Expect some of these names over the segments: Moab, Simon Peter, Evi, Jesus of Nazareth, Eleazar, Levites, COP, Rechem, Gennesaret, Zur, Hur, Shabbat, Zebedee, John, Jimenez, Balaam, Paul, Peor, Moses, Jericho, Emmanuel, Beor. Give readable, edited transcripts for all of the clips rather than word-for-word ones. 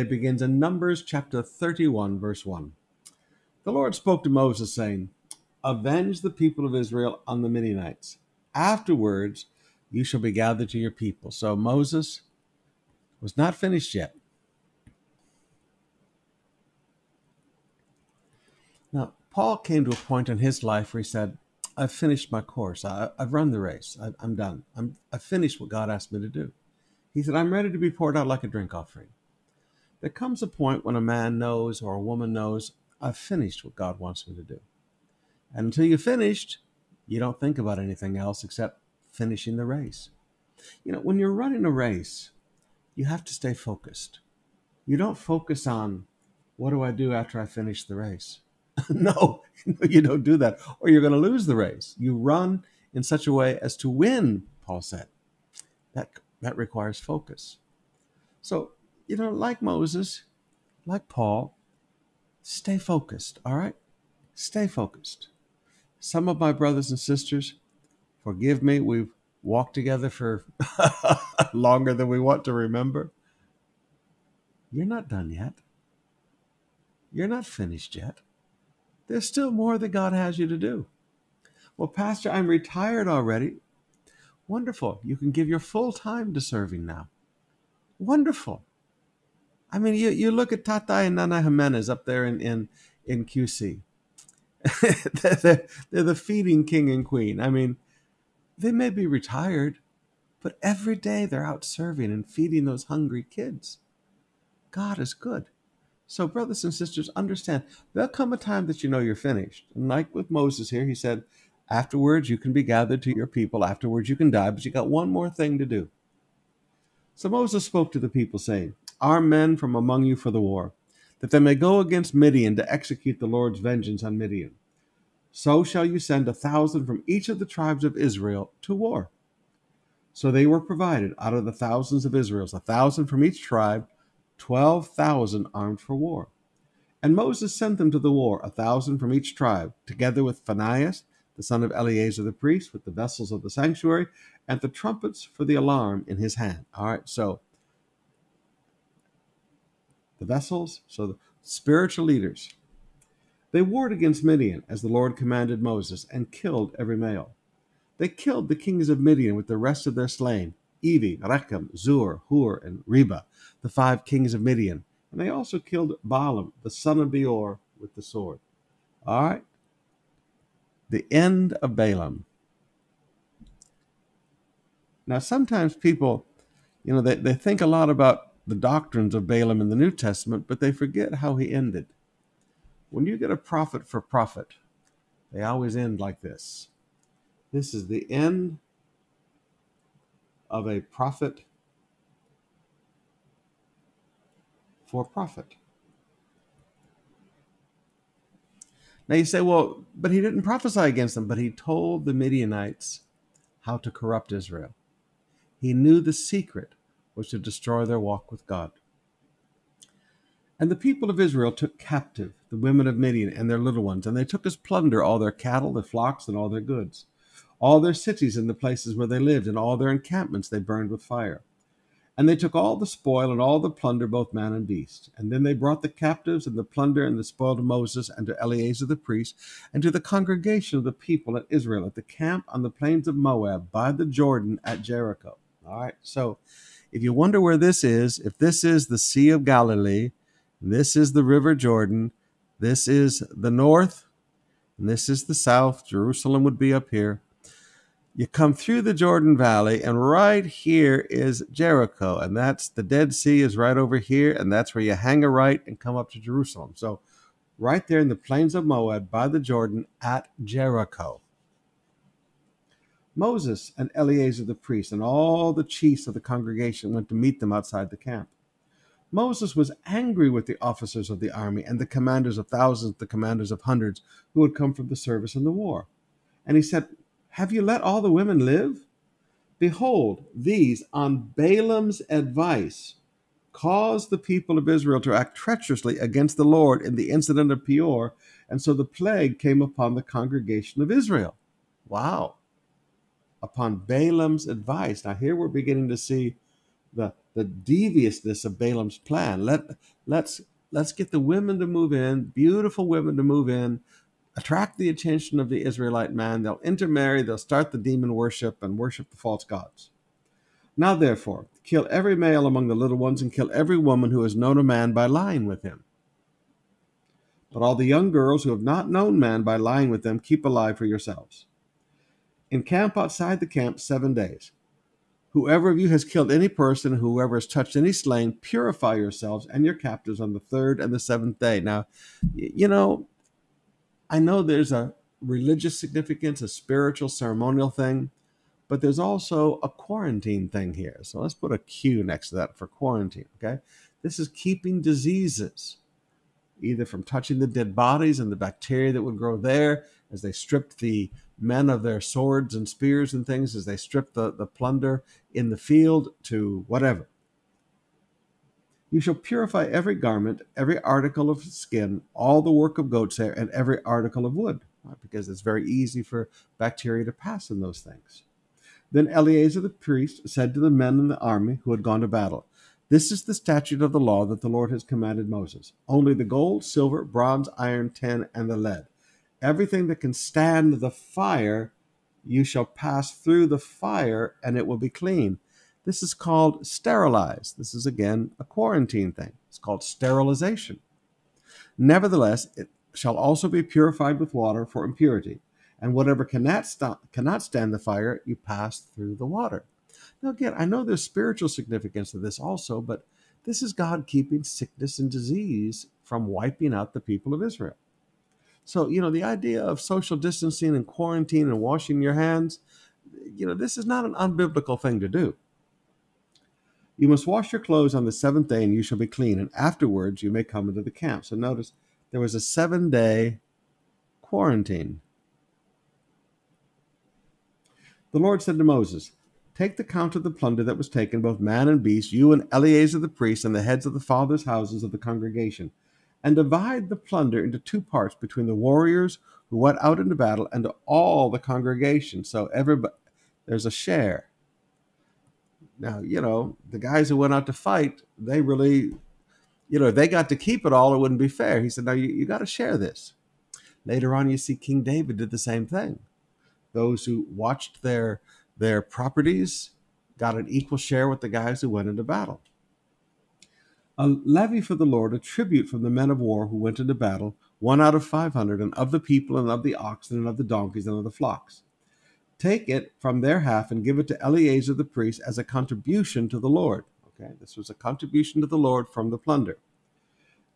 It begins in Numbers chapter 31, verse 1. The Lord spoke to Moses, saying, "Avenge the people of Israel on the Midianites. Afterwards, you shall be gathered to your people." So Moses was not finished yet. Now, Paul came to a point in his life where he said, "I've finished my course. I've run the race. I'm done. I've finished what God asked me to do." He said, "I'm ready to be poured out like a drink offering." There comes a point when a man knows, or a woman knows, I've finished what God wants me to do. And until you're finished, you don't think about anything else except finishing the race. You know, when you're running a race, you have to stay focused. You don't focus on, what do I do after I finish the race? No, you don't do that, or you're going to lose the race. You run in such a way as to win, Paul said. That requires focus. So, you know, like Moses, like Paul, stay focused, all right? Stay focused. Some of my brothers and sisters, forgive me, we've walked together for longer than we want to remember. You're not done yet. You're not finished yet. There's still more that God has you to do. Well, Pastor, I'm retired already. Wonderful. You can give your full time to serving now. Wonderful. I mean, you look at Tatay and Nana Jimenez up there in QC. They're the feeding king and queen. I mean, they may be retired, but every day they're out serving and feeding those hungry kids. God is good. So brothers and sisters, understand, there'll come a time that you know you're finished. And like with Moses here, he said, afterwards you can be gathered to your people. Afterwards you can die, but you got one more thing to do. So Moses spoke to the people, saying, "Arm men from among you for the war, that they may go against Midian to execute the Lord's vengeance on Midian. So shall you send 1,000 from each of the tribes of Israel to war." So they were provided out of the thousands of Israel, 1,000 from each tribe, 12,000 armed for war. And Moses sent them to the war, 1,000 from each tribe, together with Phinehas, the son of Eleazar the priest, with the vessels of the sanctuary, and the trumpets for the alarm in his hand. All right, so the vessels, so the spiritual leaders. They warred against Midian, as the Lord commanded Moses, and killed every male. They killed the kings of Midian with the rest of their slain, Evi, Rechem, Zur, Hur, and Reba, the 5 kings of Midian. And they also killed Balaam, the son of Beor, with the sword. All right. The end of Balaam. Now, sometimes people, you know, they think a lot about the doctrines of Balaam in the New Testament, but they forget how he ended. When you get a prophet for profit, they always end like this. This is the end of a prophet for profit. Now you say, well, but he didn't prophesy against them, but he told the Midianites how to corrupt Israel. He knew the secret was to destroy their walk with God. And the people of Israel took captive the women of Midian and their little ones, and they took as plunder all their cattle, their flocks, and all their goods. All their cities and the places where they lived, and all their encampments they burned with fire. And they took all the spoil and all the plunder, both man and beast. And then they brought the captives and the plunder and the spoil to Moses and to Eleazar the priest and to the congregation of the people at Israel at the camp on the plains of Moab by the Jordan at Jericho. All right, so if you wonder where this is, if this is the Sea of Galilee, this is the River Jordan, this is the north, and this is the south. Jerusalem would be up here. You come through the Jordan Valley, and right here is Jericho, and that's the Dead Sea is right over here, and that's where you hang a right and come up to Jerusalem. So right there in the plains of Moab by the Jordan at Jericho. Moses and Eleazar the priest and all the chiefs of the congregation went to meet them outside the camp. Moses was angry with the officers of the army and the commanders of thousands, the commanders of hundreds, who had come from the service in the war. And he said, "Have you let all the women live? Behold, these, on Balaam's advice, caused the people of Israel to act treacherously against the Lord in the incident of Peor, and so the plague came upon the congregation of Israel." Wow. Upon Balaam's advice. Now here we're beginning to see the the deviousness of Balaam's plan. Let's get the women to move in, beautiful women to move in, attract the attention of the Israelite man. They'll intermarry, they'll start the demon worship and worship the false gods. Now, therefore, kill every male among the little ones and kill every woman who has known a man by lying with him. But all the young girls who have not known man by lying with them, keep alive for yourselves. Encamp outside the camp 7 days. Whoever of you has killed any person, whoever has touched any slain, purify yourselves and your captives on the 3rd and the 7th day. Now, you know, I know there's a religious significance, a spiritual, ceremonial thing, but there's also a quarantine thing here. So let's put a Q next to that for quarantine, okay? This is keeping diseases, either from touching the dead bodies and the bacteria that would grow there as they stripped the men of their swords and spears and things, as they stripped the plunder in the field, to whatever. You shall purify every garment, every article of skin, all the work of goat's hair, and every article of wood, right? Because it's very easy for bacteria to pass in those things. Then Eleazar the priest said to the men in the army who had gone to battle, "This is the statute of the law that the Lord has commanded Moses. Only the gold, silver, bronze, iron, tin, and the lead. Everything that can stand the fire, you shall pass through the fire, and it will be clean." This is called sterilize. This is, again, a quarantine thing. It's called sterilization. Nevertheless, it shall also be purified with water for impurity. And whatever cannot stand the fire, you pass through the water. Now, again, I know there's spiritual significance to this also, but this is God keeping sickness and disease from wiping out the people of Israel. So, you know, the idea of social distancing and quarantine and washing your hands, you know, this is not an unbiblical thing to do. You must wash your clothes on the 7th day, and you shall be clean, and afterwards you may come into the camp. So notice there was a 7-day quarantine. The Lord said to Moses, "Take the count of the plunder that was taken, both man and beast, you and Eleazar the priest and the heads of the fathers' houses of the congregation, and divide the plunder into 2 parts between the warriors who went out into battle and to all the congregation." So everybody, there's a share. Now, you know, the guys who went out to fight, they really, you know, if they got to keep it all, it wouldn't be fair. He said, no, you got to share this. Later on, you see King David did the same thing. Those who watched their properties got an equal share with the guys who went into battle. A levy for the Lord, a tribute from the men of war who went into battle, 1 out of 500, and of the people, and of the oxen, and of the donkeys, and of the flocks. Take it from their half and give it to Eleazar the priest as a contribution to the Lord. Okay, this was a contribution to the Lord from the plunder.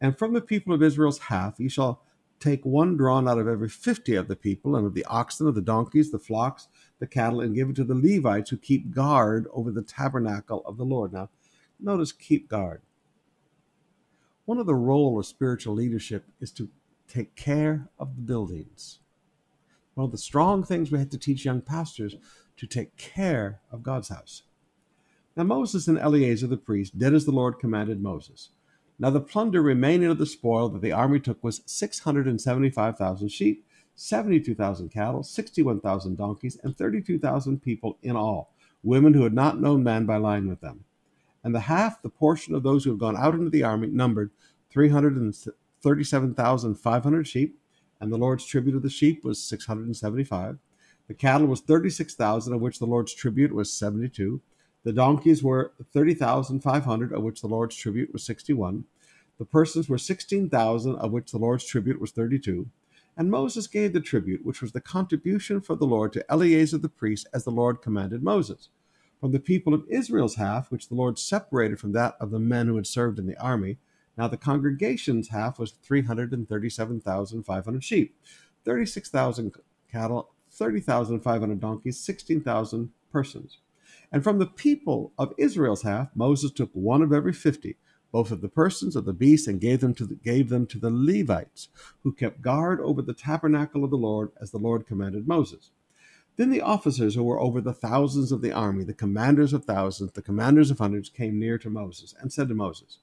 And from the people of Israel's half, you shall take 1 drawn out of every 50 of the people, and of the oxen, of the donkeys, the flocks, the cattle, and give it to the Levites who keep guard over the tabernacle of the Lord. Now, notice keep guard. One of the roles of spiritual leadership is to take care of the buildings. One of the strong things we had to teach young pastors, to take care of God's house. Now Moses and Eleazar the priest did as the Lord commanded Moses. Now the plunder remaining of the spoil that the army took was 675,000 sheep, 72,000 cattle, 61,000 donkeys, and 32,000 people in all, women who had not known man by lying with them. And the half, the portion of those who had gone out into the army, numbered 337,500 sheep, and the Lord's tribute of the sheep was 675. The cattle was 36,000, of which the Lord's tribute was 72. The donkeys were 30,500, of which the Lord's tribute was 61. The persons were 16,000, of which the Lord's tribute was 32. And Moses gave the tribute, which was the contribution for the Lord, to Eleazar the priest, as the Lord commanded Moses. From the people of Israel's half, which the Lord separated from that of the men who had served in the army, now the congregation's half was 337,500 sheep, 36,000 cattle, 30,500 donkeys, 16,000 persons. And from the people of Israel's half, Moses took 1 of every 50, both of the persons, of the beasts, and gave them to the Levites, who kept guard over the tabernacle of the Lord, as the Lord commanded Moses. Then the officers who were over the thousands of the army, the commanders of thousands, the commanders of hundreds, came near to Moses and said to Moses,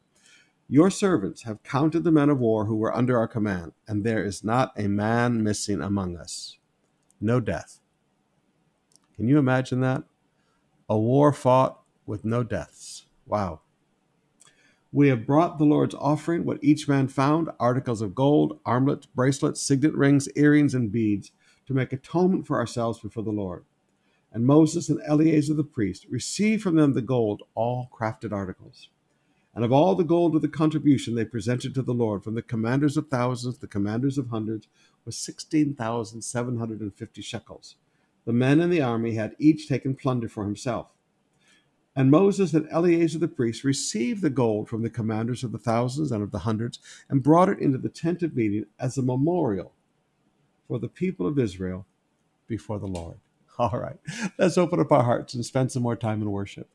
"Your servants have counted the men of war who were under our command, and there is not a man missing among us. No death." Can you imagine that? A war fought with no deaths. Wow. We have brought the Lord's offering, what each man found, articles of gold, armlets, bracelets, signet rings, earrings, and beads, to make atonement for ourselves before the Lord. And Moses and Eleazar the priest received from them the gold, all crafted articles. And of all the gold of the contribution they presented to the Lord, from the commanders of thousands, the commanders of hundreds, was 16,750 shekels. The men in the army had each taken plunder for himself. And Moses and Eleazar the priest received the gold from the commanders of the thousands and of the hundreds, and brought it into the tent of meeting as a memorial for the people of Israel before the Lord. All right, let's open up our hearts and spend some more time in worship.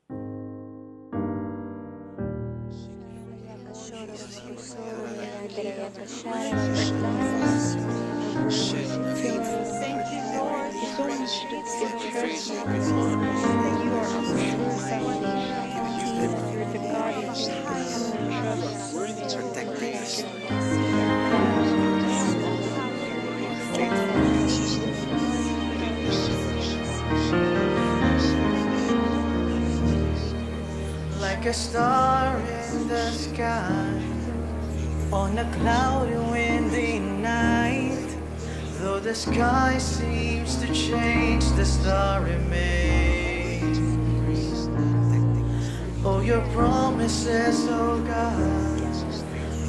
Like a star in the sky, on a cloudy, windy night, though the sky seems to change, the star remains. Oh, your promises, oh God,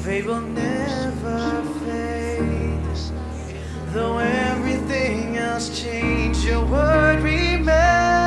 they will never fade. Though everything else changes, your word remains.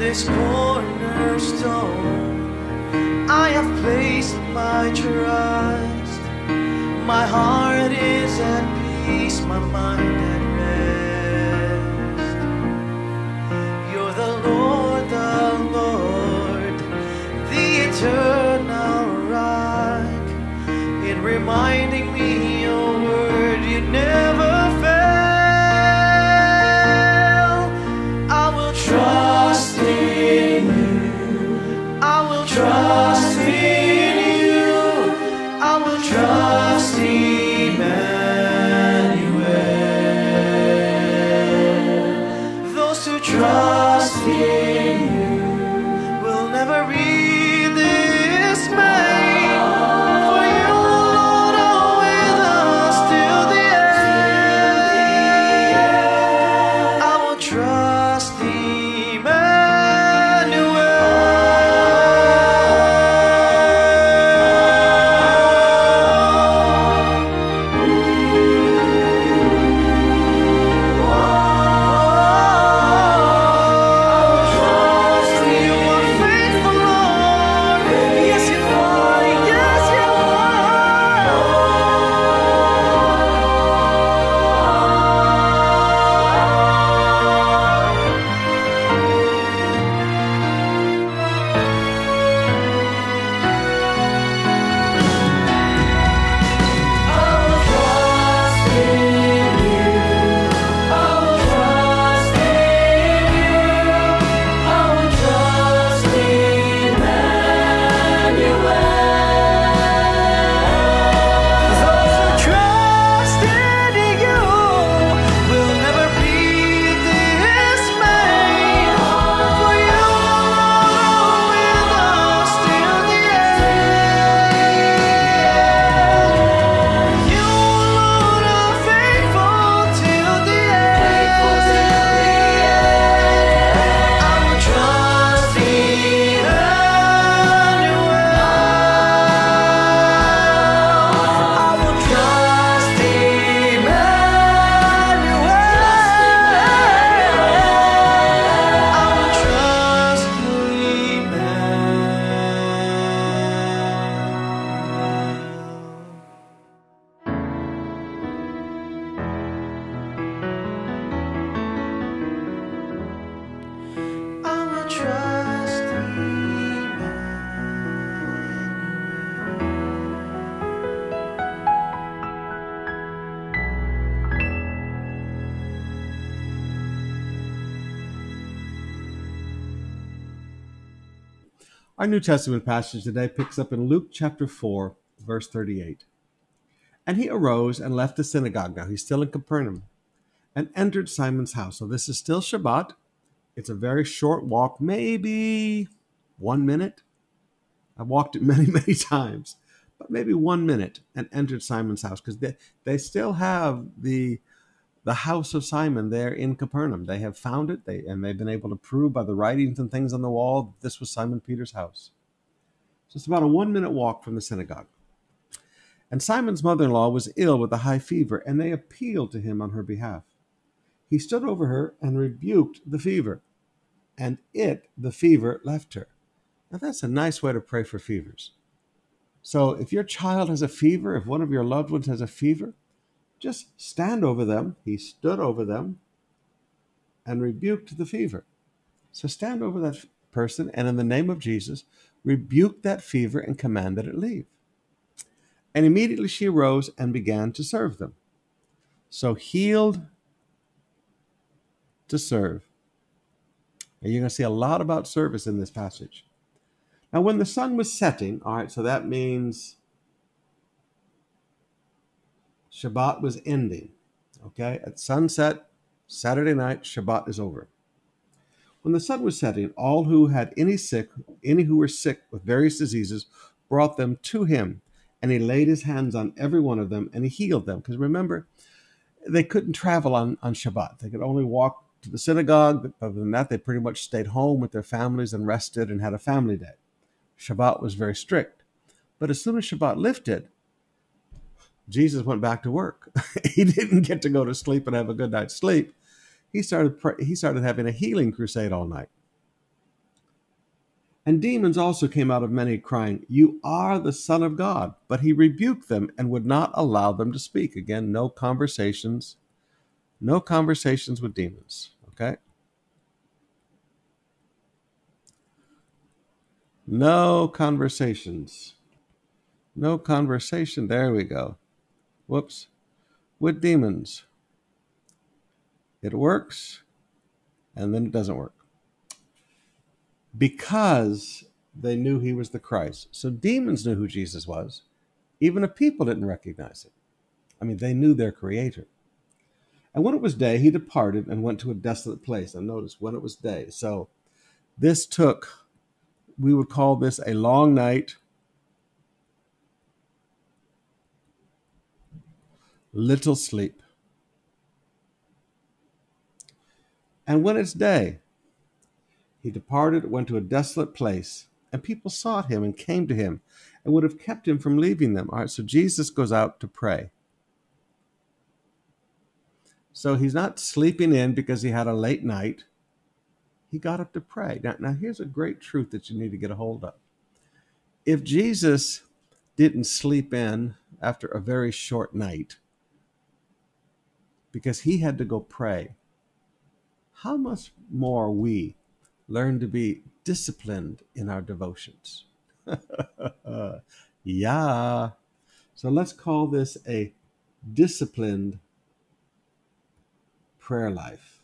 This cornerstone, I have placed my trust. My heart is at peace, my mind at rest. You're the Lord, the eternal rock. In reminding me your word, you never fail. I will trust. Trust in you, I will trust Emmanuel. Those who trust in you will never be dismayed, for you, Lord, always. Our New Testament passage today picks up in Luke chapter 4, verse 38. And he arose and left the synagogue. Now he's still in Capernaum, and entered Simon's house. So this is still Shabbat. It's a very short walk, maybe 1 minute. I've walked it many, many times, but maybe 1 minute, and entered Simon's house, because they still have the house of Simon there in Capernaum. They have found it, and they've been able to prove by the writings and things on the wall that this was Simon Peter's house. So it's about a 1 minute walk from the synagogue. And Simon's mother-in-law was ill with a high fever, and they appealed to him on her behalf. He stood over her and rebuked the fever, and the fever left her. Now that's a nice way to pray for fevers. So if your child has a fever, if one of your loved ones has a fever, just stand over them. He stood over them and rebuked the fever. So stand over that person and in the name of Jesus, rebuke that fever and command that it leave. And immediately she arose and began to serve them. So healed to serve. And you're going to see a lot about service in this passage. Now when the sun was setting, all right, so that means Shabbat was ending, okay? At sunset, Saturday night, Shabbat is over. When the sun was setting, all who had any who were sick with various diseases brought them to him, and he laid his hands on every one of them, and he healed them. Because remember, they couldn't travel on Shabbat. They could only walk to the synagogue. But other than that, they pretty much stayed home with their families and rested and had a family day. Shabbat was very strict. But as soon as Shabbat lifted, Jesus went back to work. He didn't get to go to sleep and have a good night's sleep. He started having a healing crusade all night. And demons also came out of many, crying, "You are the Son of God." But he rebuked them and would not allow them to speak. Again, no conversations with demons, okay? No conversation. There we go. Whoops. With demons. It works, and then it doesn't work. Because they knew he was the Christ. So demons knew who Jesus was. Even if people didn't recognize him. I mean, they knew their creator. And when it was day, he departed and went to a desolate place. And notice, when it was day. So this took, we would call this a long night. Little sleep. And when it's day, he departed, went to a desolate place, and people sought him and came to him and would have kept him from leaving them. All right, so Jesus goes out to pray. So he's not sleeping in because he had a late night. He got up to pray. Now here's a great truth that you need to get a hold of. If Jesus didn't sleep in after a very short night, because he had to go pray, how much more we learn to be disciplined in our devotions. Yeah. So let's call this a disciplined prayer life.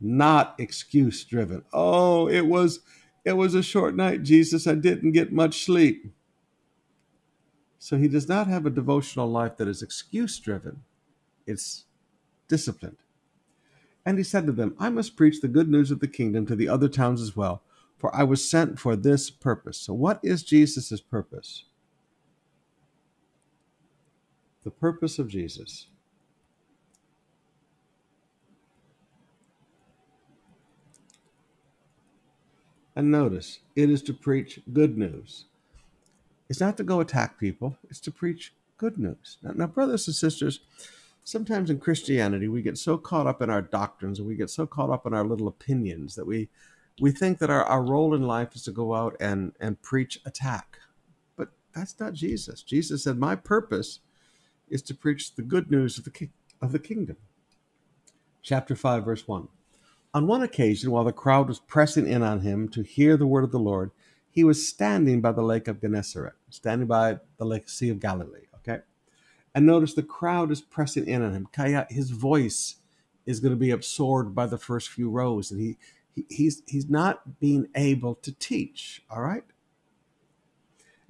Not excuse driven. Oh, it was a short night, Jesus. I didn't get much sleep. So he does not have a devotional life that is excuse driven. It's disciplined. And he said to them, I must preach the good news of the kingdom to the other towns as well, for I was sent for this purpose. So what is Jesus' purpose? The purpose of Jesus . And notice, it is to preach good news. It's not to go attack people. It's to preach good news. Now, brothers and sisters, sometimes in Christianity, we get so caught up in our doctrines and we get so caught up in our little opinions that we think that our role in life is to go out and preach attack. But that's not Jesus. Jesus said, my purpose is to preach the good news of the kingdom. Chapter 5, verse 1. On one occasion, while the crowd was pressing in on him to hear the word of the Lord, he was standing by the lake of Gennesaret, standing by the lake Sea of Galilee, okay? And notice the crowd is pressing in on him. His voice is going to be absorbed by the first few rows, and he He's not being able to teach, all right?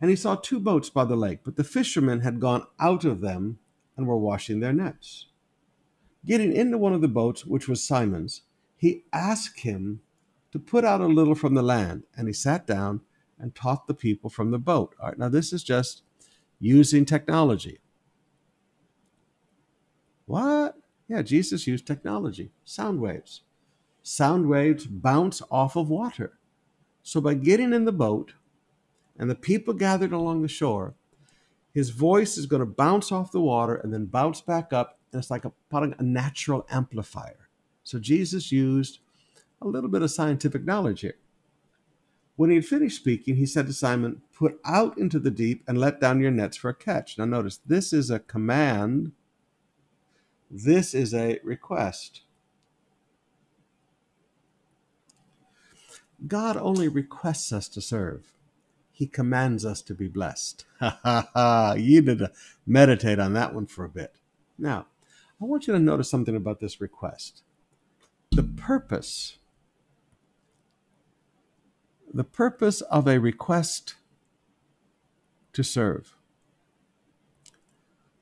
And he saw two boats by the lake, but the fishermen had gone out of them and were washing their nets. Getting into one of the boats, which was Simon's, he asked him to put out a little from the land, and he sat down and taught the people from the boat. All right, now this is just using technology. What? Yeah, Jesus used technology, sound waves. Sound waves bounce off of water. So by getting in the boat and the people gathered along the shore, his voice is going to bounce off the water and then bounce back up. And it's like a natural amplifier. So Jesus used a little bit of scientific knowledge here. When he had finished speaking, he said to Simon, "Put out into the deep and let down your nets for a catch." Now notice, this is a command. This is a request. God only requests us to serve. He commands us to be blessed. You need to meditate on that one for a bit. Now, I want you to notice something about this request. The purpose of a request to serve.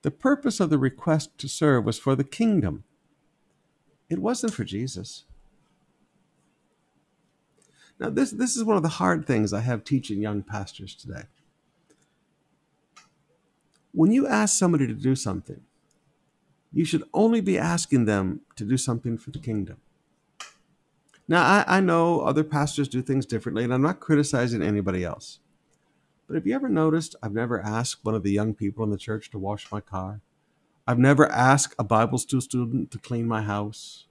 The purpose of the request to serve was for the kingdom. It wasn't for Jesus. Now, this is one of the hard things I have teaching young pastors today. When you ask somebody to do something, you should only be asking them to do something for the kingdom. Now, I know other pastors do things differently, and I'm not criticizing anybody else. But have you ever noticed I've never asked one of the young people in the church to wash my car? I've never asked a Bible school student to clean my house.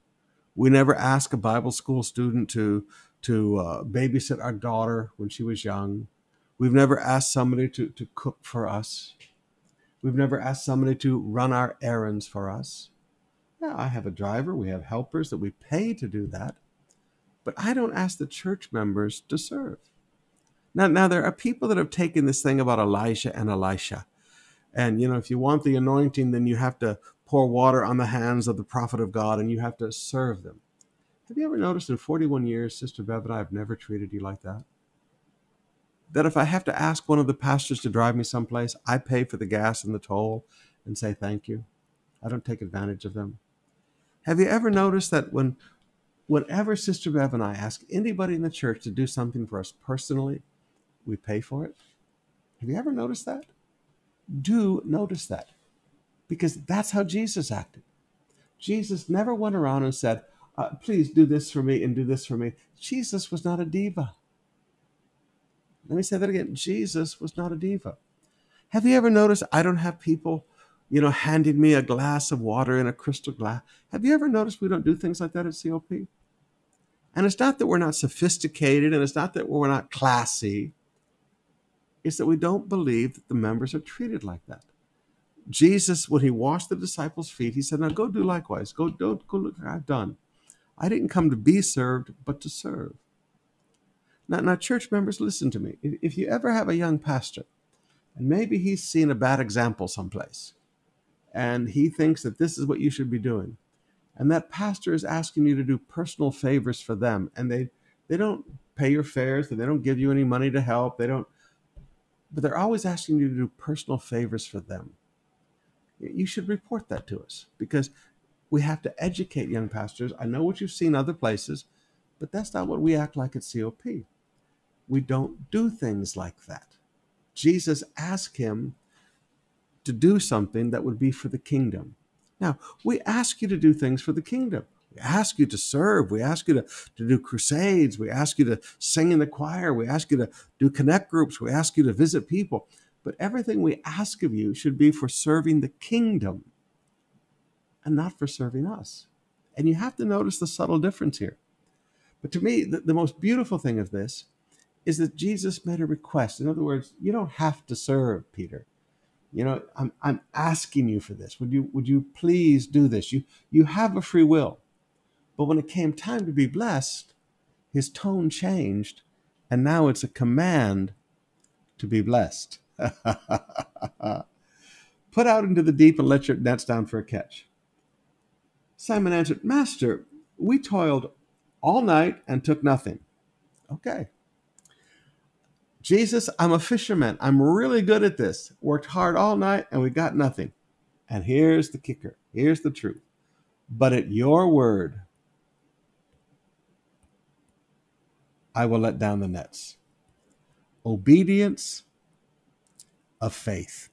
We never asked a Bible school student to babysit our daughter when she was young. We've never asked somebody to cook for us. We've never asked somebody to run our errands for us. Now, I have a driver. We have helpers that we pay to do that. But I don't ask the church members to serve. Now there are people that have taken this thing about Elijah and Elisha. And, you know, if you want the anointing, then you have to pour water on the hands of the prophet of God and you have to serve them. Have you ever noticed in 41 years, Sister Bev and I have never treated you like that? That if I have to ask one of the pastors to drive me someplace, I pay for the gas and the toll and say thank you. I don't take advantage of them. Have you ever noticed that whenever Sister Bev and I ask anybody in the church to do something for us personally, we pay for it? Have you ever noticed that? Do notice that. Because that's how Jesus acted. Jesus never went around and said, please do this for me and do this for me. Jesus was not a diva. Let me say that again. Jesus was not a diva. Have you ever noticed I don't have people, you know, handing me a glass of water in a crystal glass? Have you ever noticed we don't do things like that at COP? And it's not that we're not sophisticated and it's not that we're not classy. It's that we don't believe that the members are treated like that. Jesus, when he washed the disciples' feet, he said, now go do likewise. Go look what I've done. I didn't come to be served, but to serve. Now, church members, listen to me. If you ever have a young pastor, and maybe he's seen a bad example someplace, and he thinks that this is what you should be doing, and that pastor is asking you to do personal favors for them, and they don't pay your fares, and they don't give you any money to help, but they're always asking you to do personal favors for them. You should report that to us, because we have to educate young pastors. I know what you've seen other places, but that's not what we act like at COP. We don't do things like that. Jesus asked him to do something that would be for the kingdom. Now, we ask you to do things for the kingdom. We ask you to serve. We ask you to do crusades. We ask you to sing in the choir. We ask you to do connect groups. We ask you to visit people. But everything we ask of you should be for serving the kingdom, and not for serving us. And you have to notice the subtle difference here. But to me, the most beautiful thing of this is that Jesus made a request. In other words, you don't have to serve, Peter. You know, I'm asking you for this. Would you please do this? You have a free will. But when it came time to be blessed, his tone changed, and now it's a command to be blessed. Put out into the deep and let your nets down for a catch. Simon answered, "Master, we toiled all night and took nothing. Okay. Jesus, I'm a fisherman. I'm really good at this. Worked hard all night and we got nothing. And here's the kicker. Here's the truth. But at your word, I will let down the nets. Obedience of faith.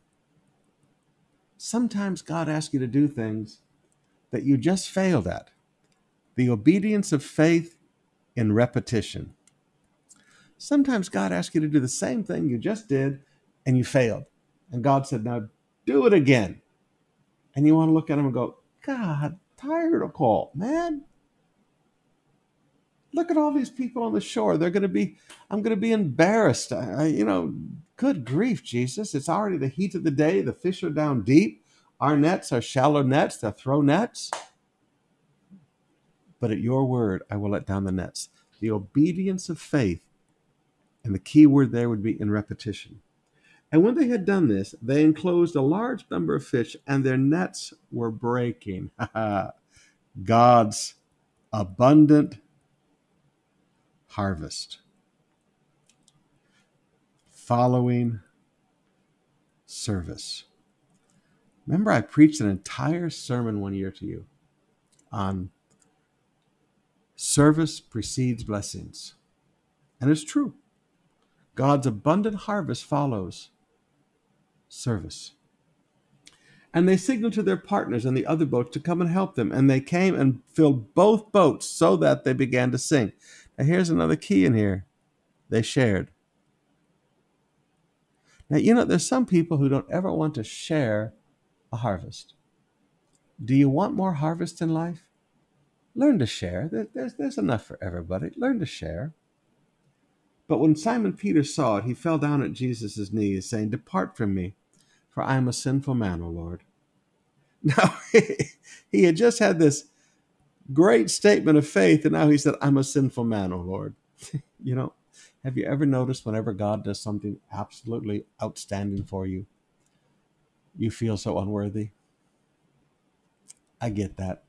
Sometimes God asks you to do things that you just failed at. The obedience of faith in repetition. Sometimes God asks you to do the same thing you just did and you failed. And God said, now do it again. And you want to look at him and go, God, tired of call, man. Look at all these people on the shore. I'm going to be embarrassed. Good grief, Jesus. It's already the heat of the day. The fish are down deep. Our nets are shallow nets. They'll throw nets. But at your word, I will let down the nets. The obedience of faith. And the key word there would be in repetition. And when they had done this, they enclosed a large number of fish and their nets were breaking. God's abundant harvest. Following service. Remember, I preached an entire sermon one year to you on service precedes blessings. And it's true. God's abundant harvest follows service. And they signaled to their partners and the other boats to come and help them. And they came and filled both boats so that they began to sing. Now here's another key in here. They shared. Now, there's some people who don't ever want to share a harvest. Do you want more harvest in life? Learn to share. There's enough for everybody. Learn to share. But when Simon Peter saw it, he fell down at Jesus' knees, saying, depart from me, for I am a sinful man, O Lord. Now, he had just had this great statement of faith, and now he said, I'm a sinful man, O Lord. Have you ever noticed whenever God does something absolutely outstanding for you, you feel so unworthy? I get that.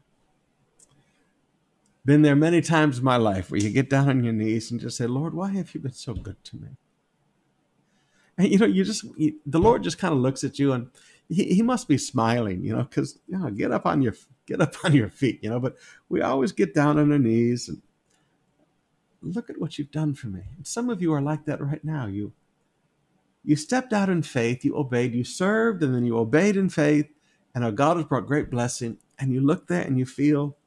Been there many times in my life where you get down on your knees and just say, Lord, why have you been so good to me? And, the Lord just kind of looks at you and he must be smiling, because, get up on your feet, but we always get down on our knees and look at what you've done for me. And some of you are like that right now. You stepped out in faith, you obeyed, you served, and then you obeyed in faith, and our God has brought great blessing. And you look there and you feel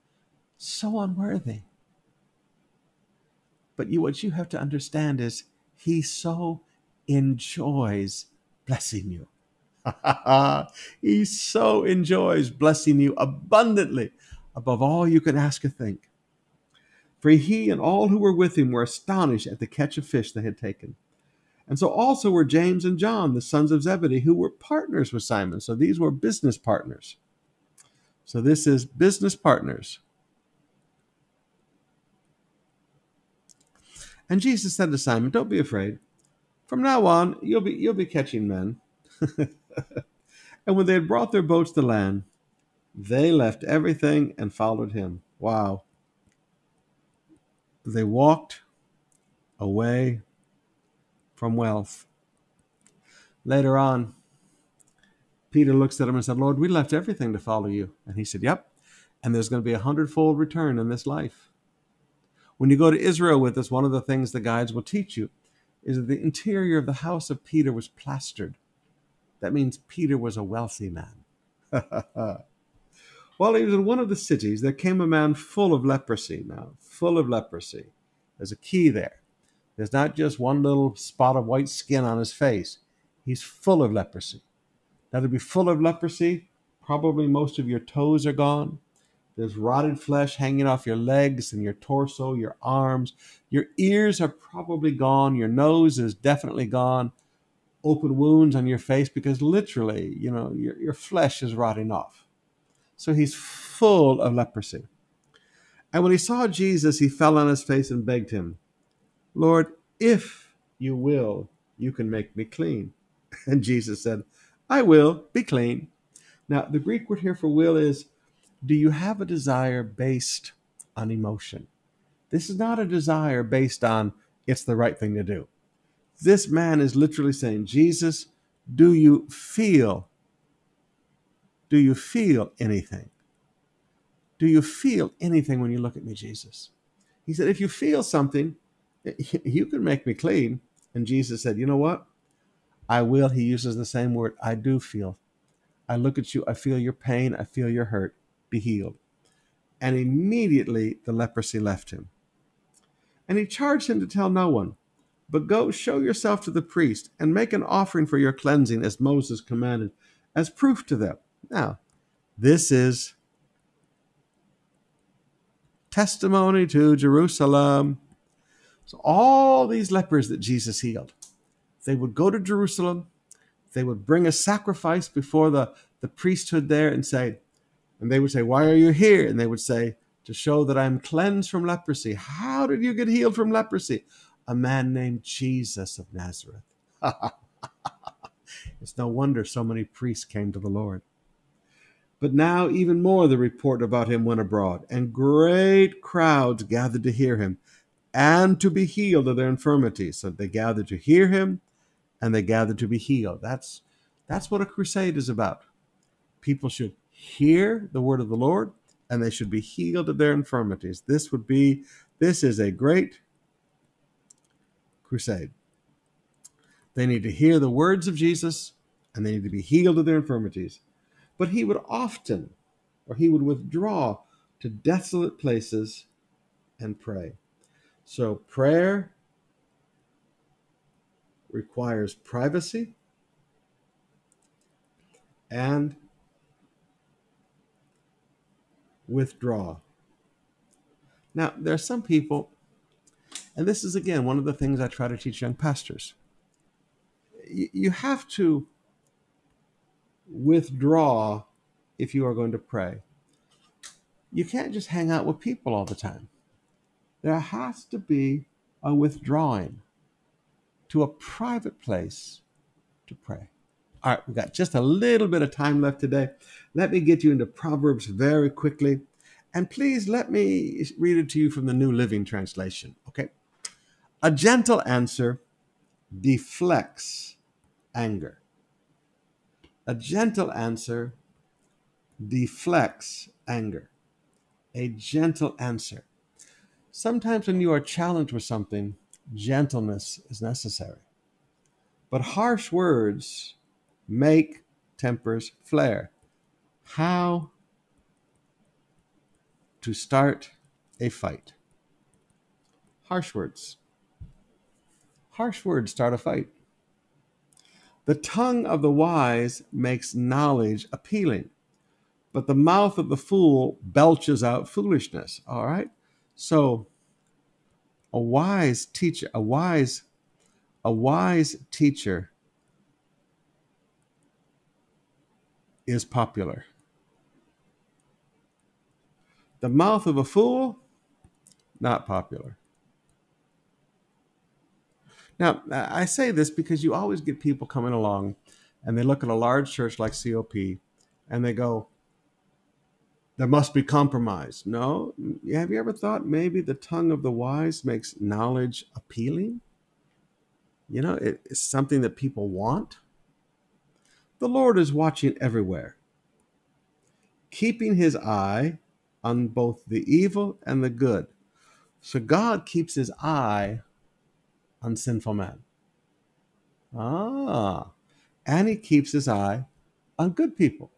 so unworthy. But what you have to understand is he so enjoys blessing you. He so enjoys blessing you abundantly above all you can ask or think. For he and all who were with him were astonished at the catch of fish they had taken. And so also were James and John, the sons of Zebedee, who were partners with Simon. So these were business partners. So this is business partners. And Jesus said to Simon, don't be afraid. From now on, you'll be catching men. And when they had brought their boats to land, they left everything and followed him. Wow. They walked away from wealth. Later on, Peter looks at him and said, Lord, we left everything to follow you. And he said, yep. And there's going to be 100-fold return in this life. When you go to Israel with us, one of the things the guides will teach you is that the interior of the house of Peter was plastered. That means Peter was a wealthy man. While he was in one of the cities, there came a man full of leprosy. Now, full of leprosy. There's a key there. There's not just one little spot of white skin on his face. He's full of leprosy. Now, to be full of leprosy, probably most of your toes are gone. There's rotted flesh hanging off your legs and your torso, your arms. Your ears are probably gone. Your nose is definitely gone. Open wounds on your face because literally, your flesh is rotting off. So he's full of leprosy. And when he saw Jesus, he fell on his face and begged him, Lord, if you will, you can make me clean. And Jesus said, I will be clean. Now, the Greek word here for will is, do you have a desire based on emotion? This is not a desire based on it's the right thing to do. This man is literally saying, Jesus, do you feel anything? Do you feel anything when you look at me, Jesus? He said, if you feel something, you can make me clean. And Jesus said, you know what? I will. He uses the same word. I do feel. I look at you. I feel your pain. I feel your hurt. Be healed. And immediately the leprosy left him. And he charged him to tell no one, but go show yourself to the priest and make an offering for your cleansing as Moses commanded, as proof to them. Now, this is testimony to Jerusalem. So all these lepers that Jesus healed, they would go to Jerusalem. They would bring a sacrifice before the priesthood there and say, and they would say, why are you here? And they would say, to show that I'm cleansed from leprosy. How did you get healed from leprosy? A man named Jesus of Nazareth. It's no wonder so many priests came to the Lord. But now even more the report about him went abroad, and great crowds gathered to hear him and to be healed of their infirmities. So they gathered to hear him and they gathered to be healed. That's what a crusade is about. People should hear the word of the Lord, and they should be healed of their infirmities. This is a great crusade. They need to hear the words of Jesus, and they need to be healed of their infirmities. But he would withdraw to desolate places and pray. So prayer requires privacy and withdraw. Now, there are some people, and this is again one of the things I try to teach young pastors. You have to withdraw if you are going to pray. You can't just hang out with people all the time. There has to be a withdrawing to a private place to pray. All right, we've got just a little bit of time left today. Let me get you into Proverbs very quickly. And please let me read it to you from the New Living Translation, okay? A gentle answer deflects anger. A gentle answer deflects anger. A gentle answer. Sometimes when you are challenged with something, gentleness is necessary. But harsh words make tempers flare. How to start a fight. Harsh words. Harsh words start a fight. The tongue of the wise makes knowledge appealing, but the mouth of the fool belches out foolishness. All right? So a wise teacher is popular. The mouth of a fool, not popular. Now, I say this because you always get people coming along and they look at a large church like COP and they go, there must be compromise. No, have you ever thought maybe the tongue of the wise makes knowledge appealing? You know, it's something that people want. The Lord is watching everywhere, keeping his eye on both the evil and the good. So God keeps his eye on sinful man. And he keeps his eye on good people.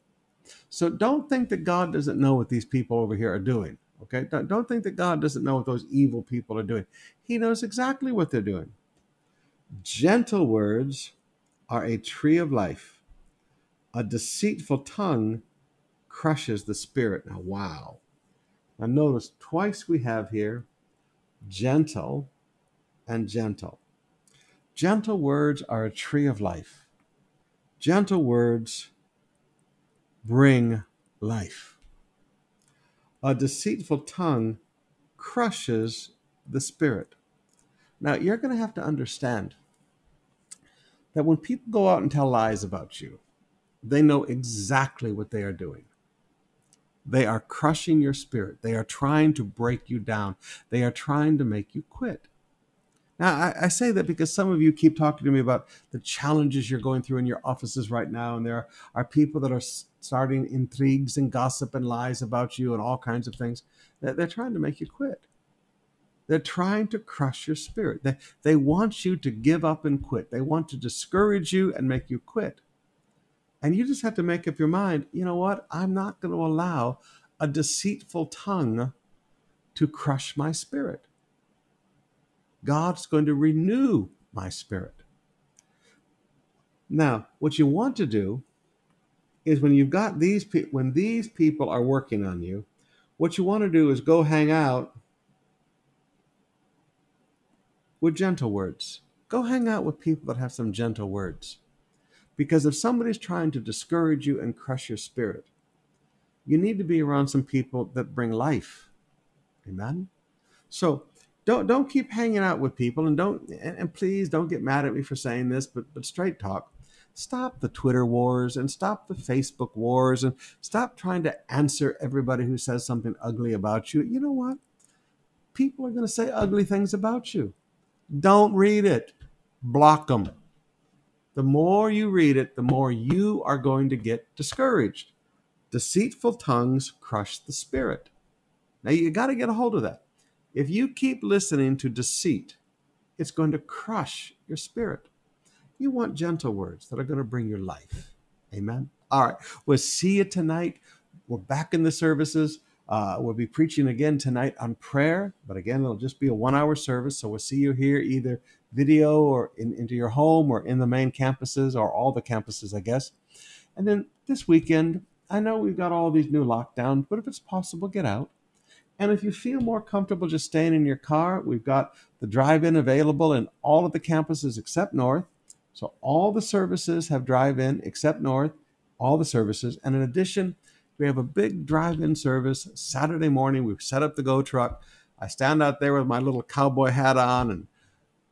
So don't think that God doesn't know what these people over here are doing. Okay? Don't think that God doesn't know what those evil people are doing. He knows exactly what they're doing. Gentle words are a tree of life. A deceitful tongue crushes the spirit. Now, wow. Now, notice twice we have here gentle and gentle. Gentle words are a tree of life. Gentle words bring life. A deceitful tongue crushes the spirit. Now, you're going to have to understand that when people go out and tell lies about you, they know exactly what they are doing. They are crushing your spirit. They are trying to break you down. They are trying to make you quit. Now, I say that because some of you keep talking to me about the challenges you're going through in your offices right now, and there are people that are starting intrigues and gossip and lies about you and all kinds of things. They're trying to make you quit. They're trying to crush your spirit. They want you to give up and quit. They want to discourage you and make you quit. And you just have to make up your mind, you know what? I'm not going to allow a deceitful tongue to crush my spirit. God's going to renew my spirit. Now, what you want to do is when you've got when these people are working on you, what you want to do is go hang out with gentle words. Go hang out with people that have some gentle words. Because if somebody's trying to discourage you and crush your spirit, you need to be around some people that bring life. Amen? So, Don't keep hanging out with people, and please don't get mad at me for saying this, but straight talk. Stop the Twitter wars and stop the Facebook wars and stop trying to answer everybody who says something ugly about you. You know what? People are going to say ugly things about you. Don't read it. Block them. The more you read it, the more you are going to get discouraged. Deceitful tongues crush the spirit. Now you got to get a hold of that. If you keep listening to deceit, it's going to crush your spirit. You want gentle words that are going to bring your life. Amen. All right. We'll see you tonight. We're back in the services. We'll be preaching again tonight on prayer. But again, it'll just be a 1-hour service. So we'll see you here, either video or into your home or in the main campuses or all the campuses, I guess. And then this weekend, I know we've got all these new lockdowns, but if it's possible, get out. And if you feel more comfortable just staying in your car, we've got the drive-in available in all of the campuses except North. So all the services have drive-in except North, all the services. And in addition, we have a big drive-in service Saturday morning. We've set up the Go Truck. I stand out there with my little cowboy hat on and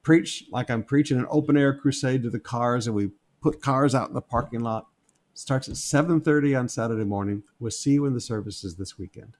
preach like I'm preaching an open-air crusade to the cars, and we put cars out in the parking lot. It starts at 7:30 on Saturday morning. We'll see you in the services this weekend.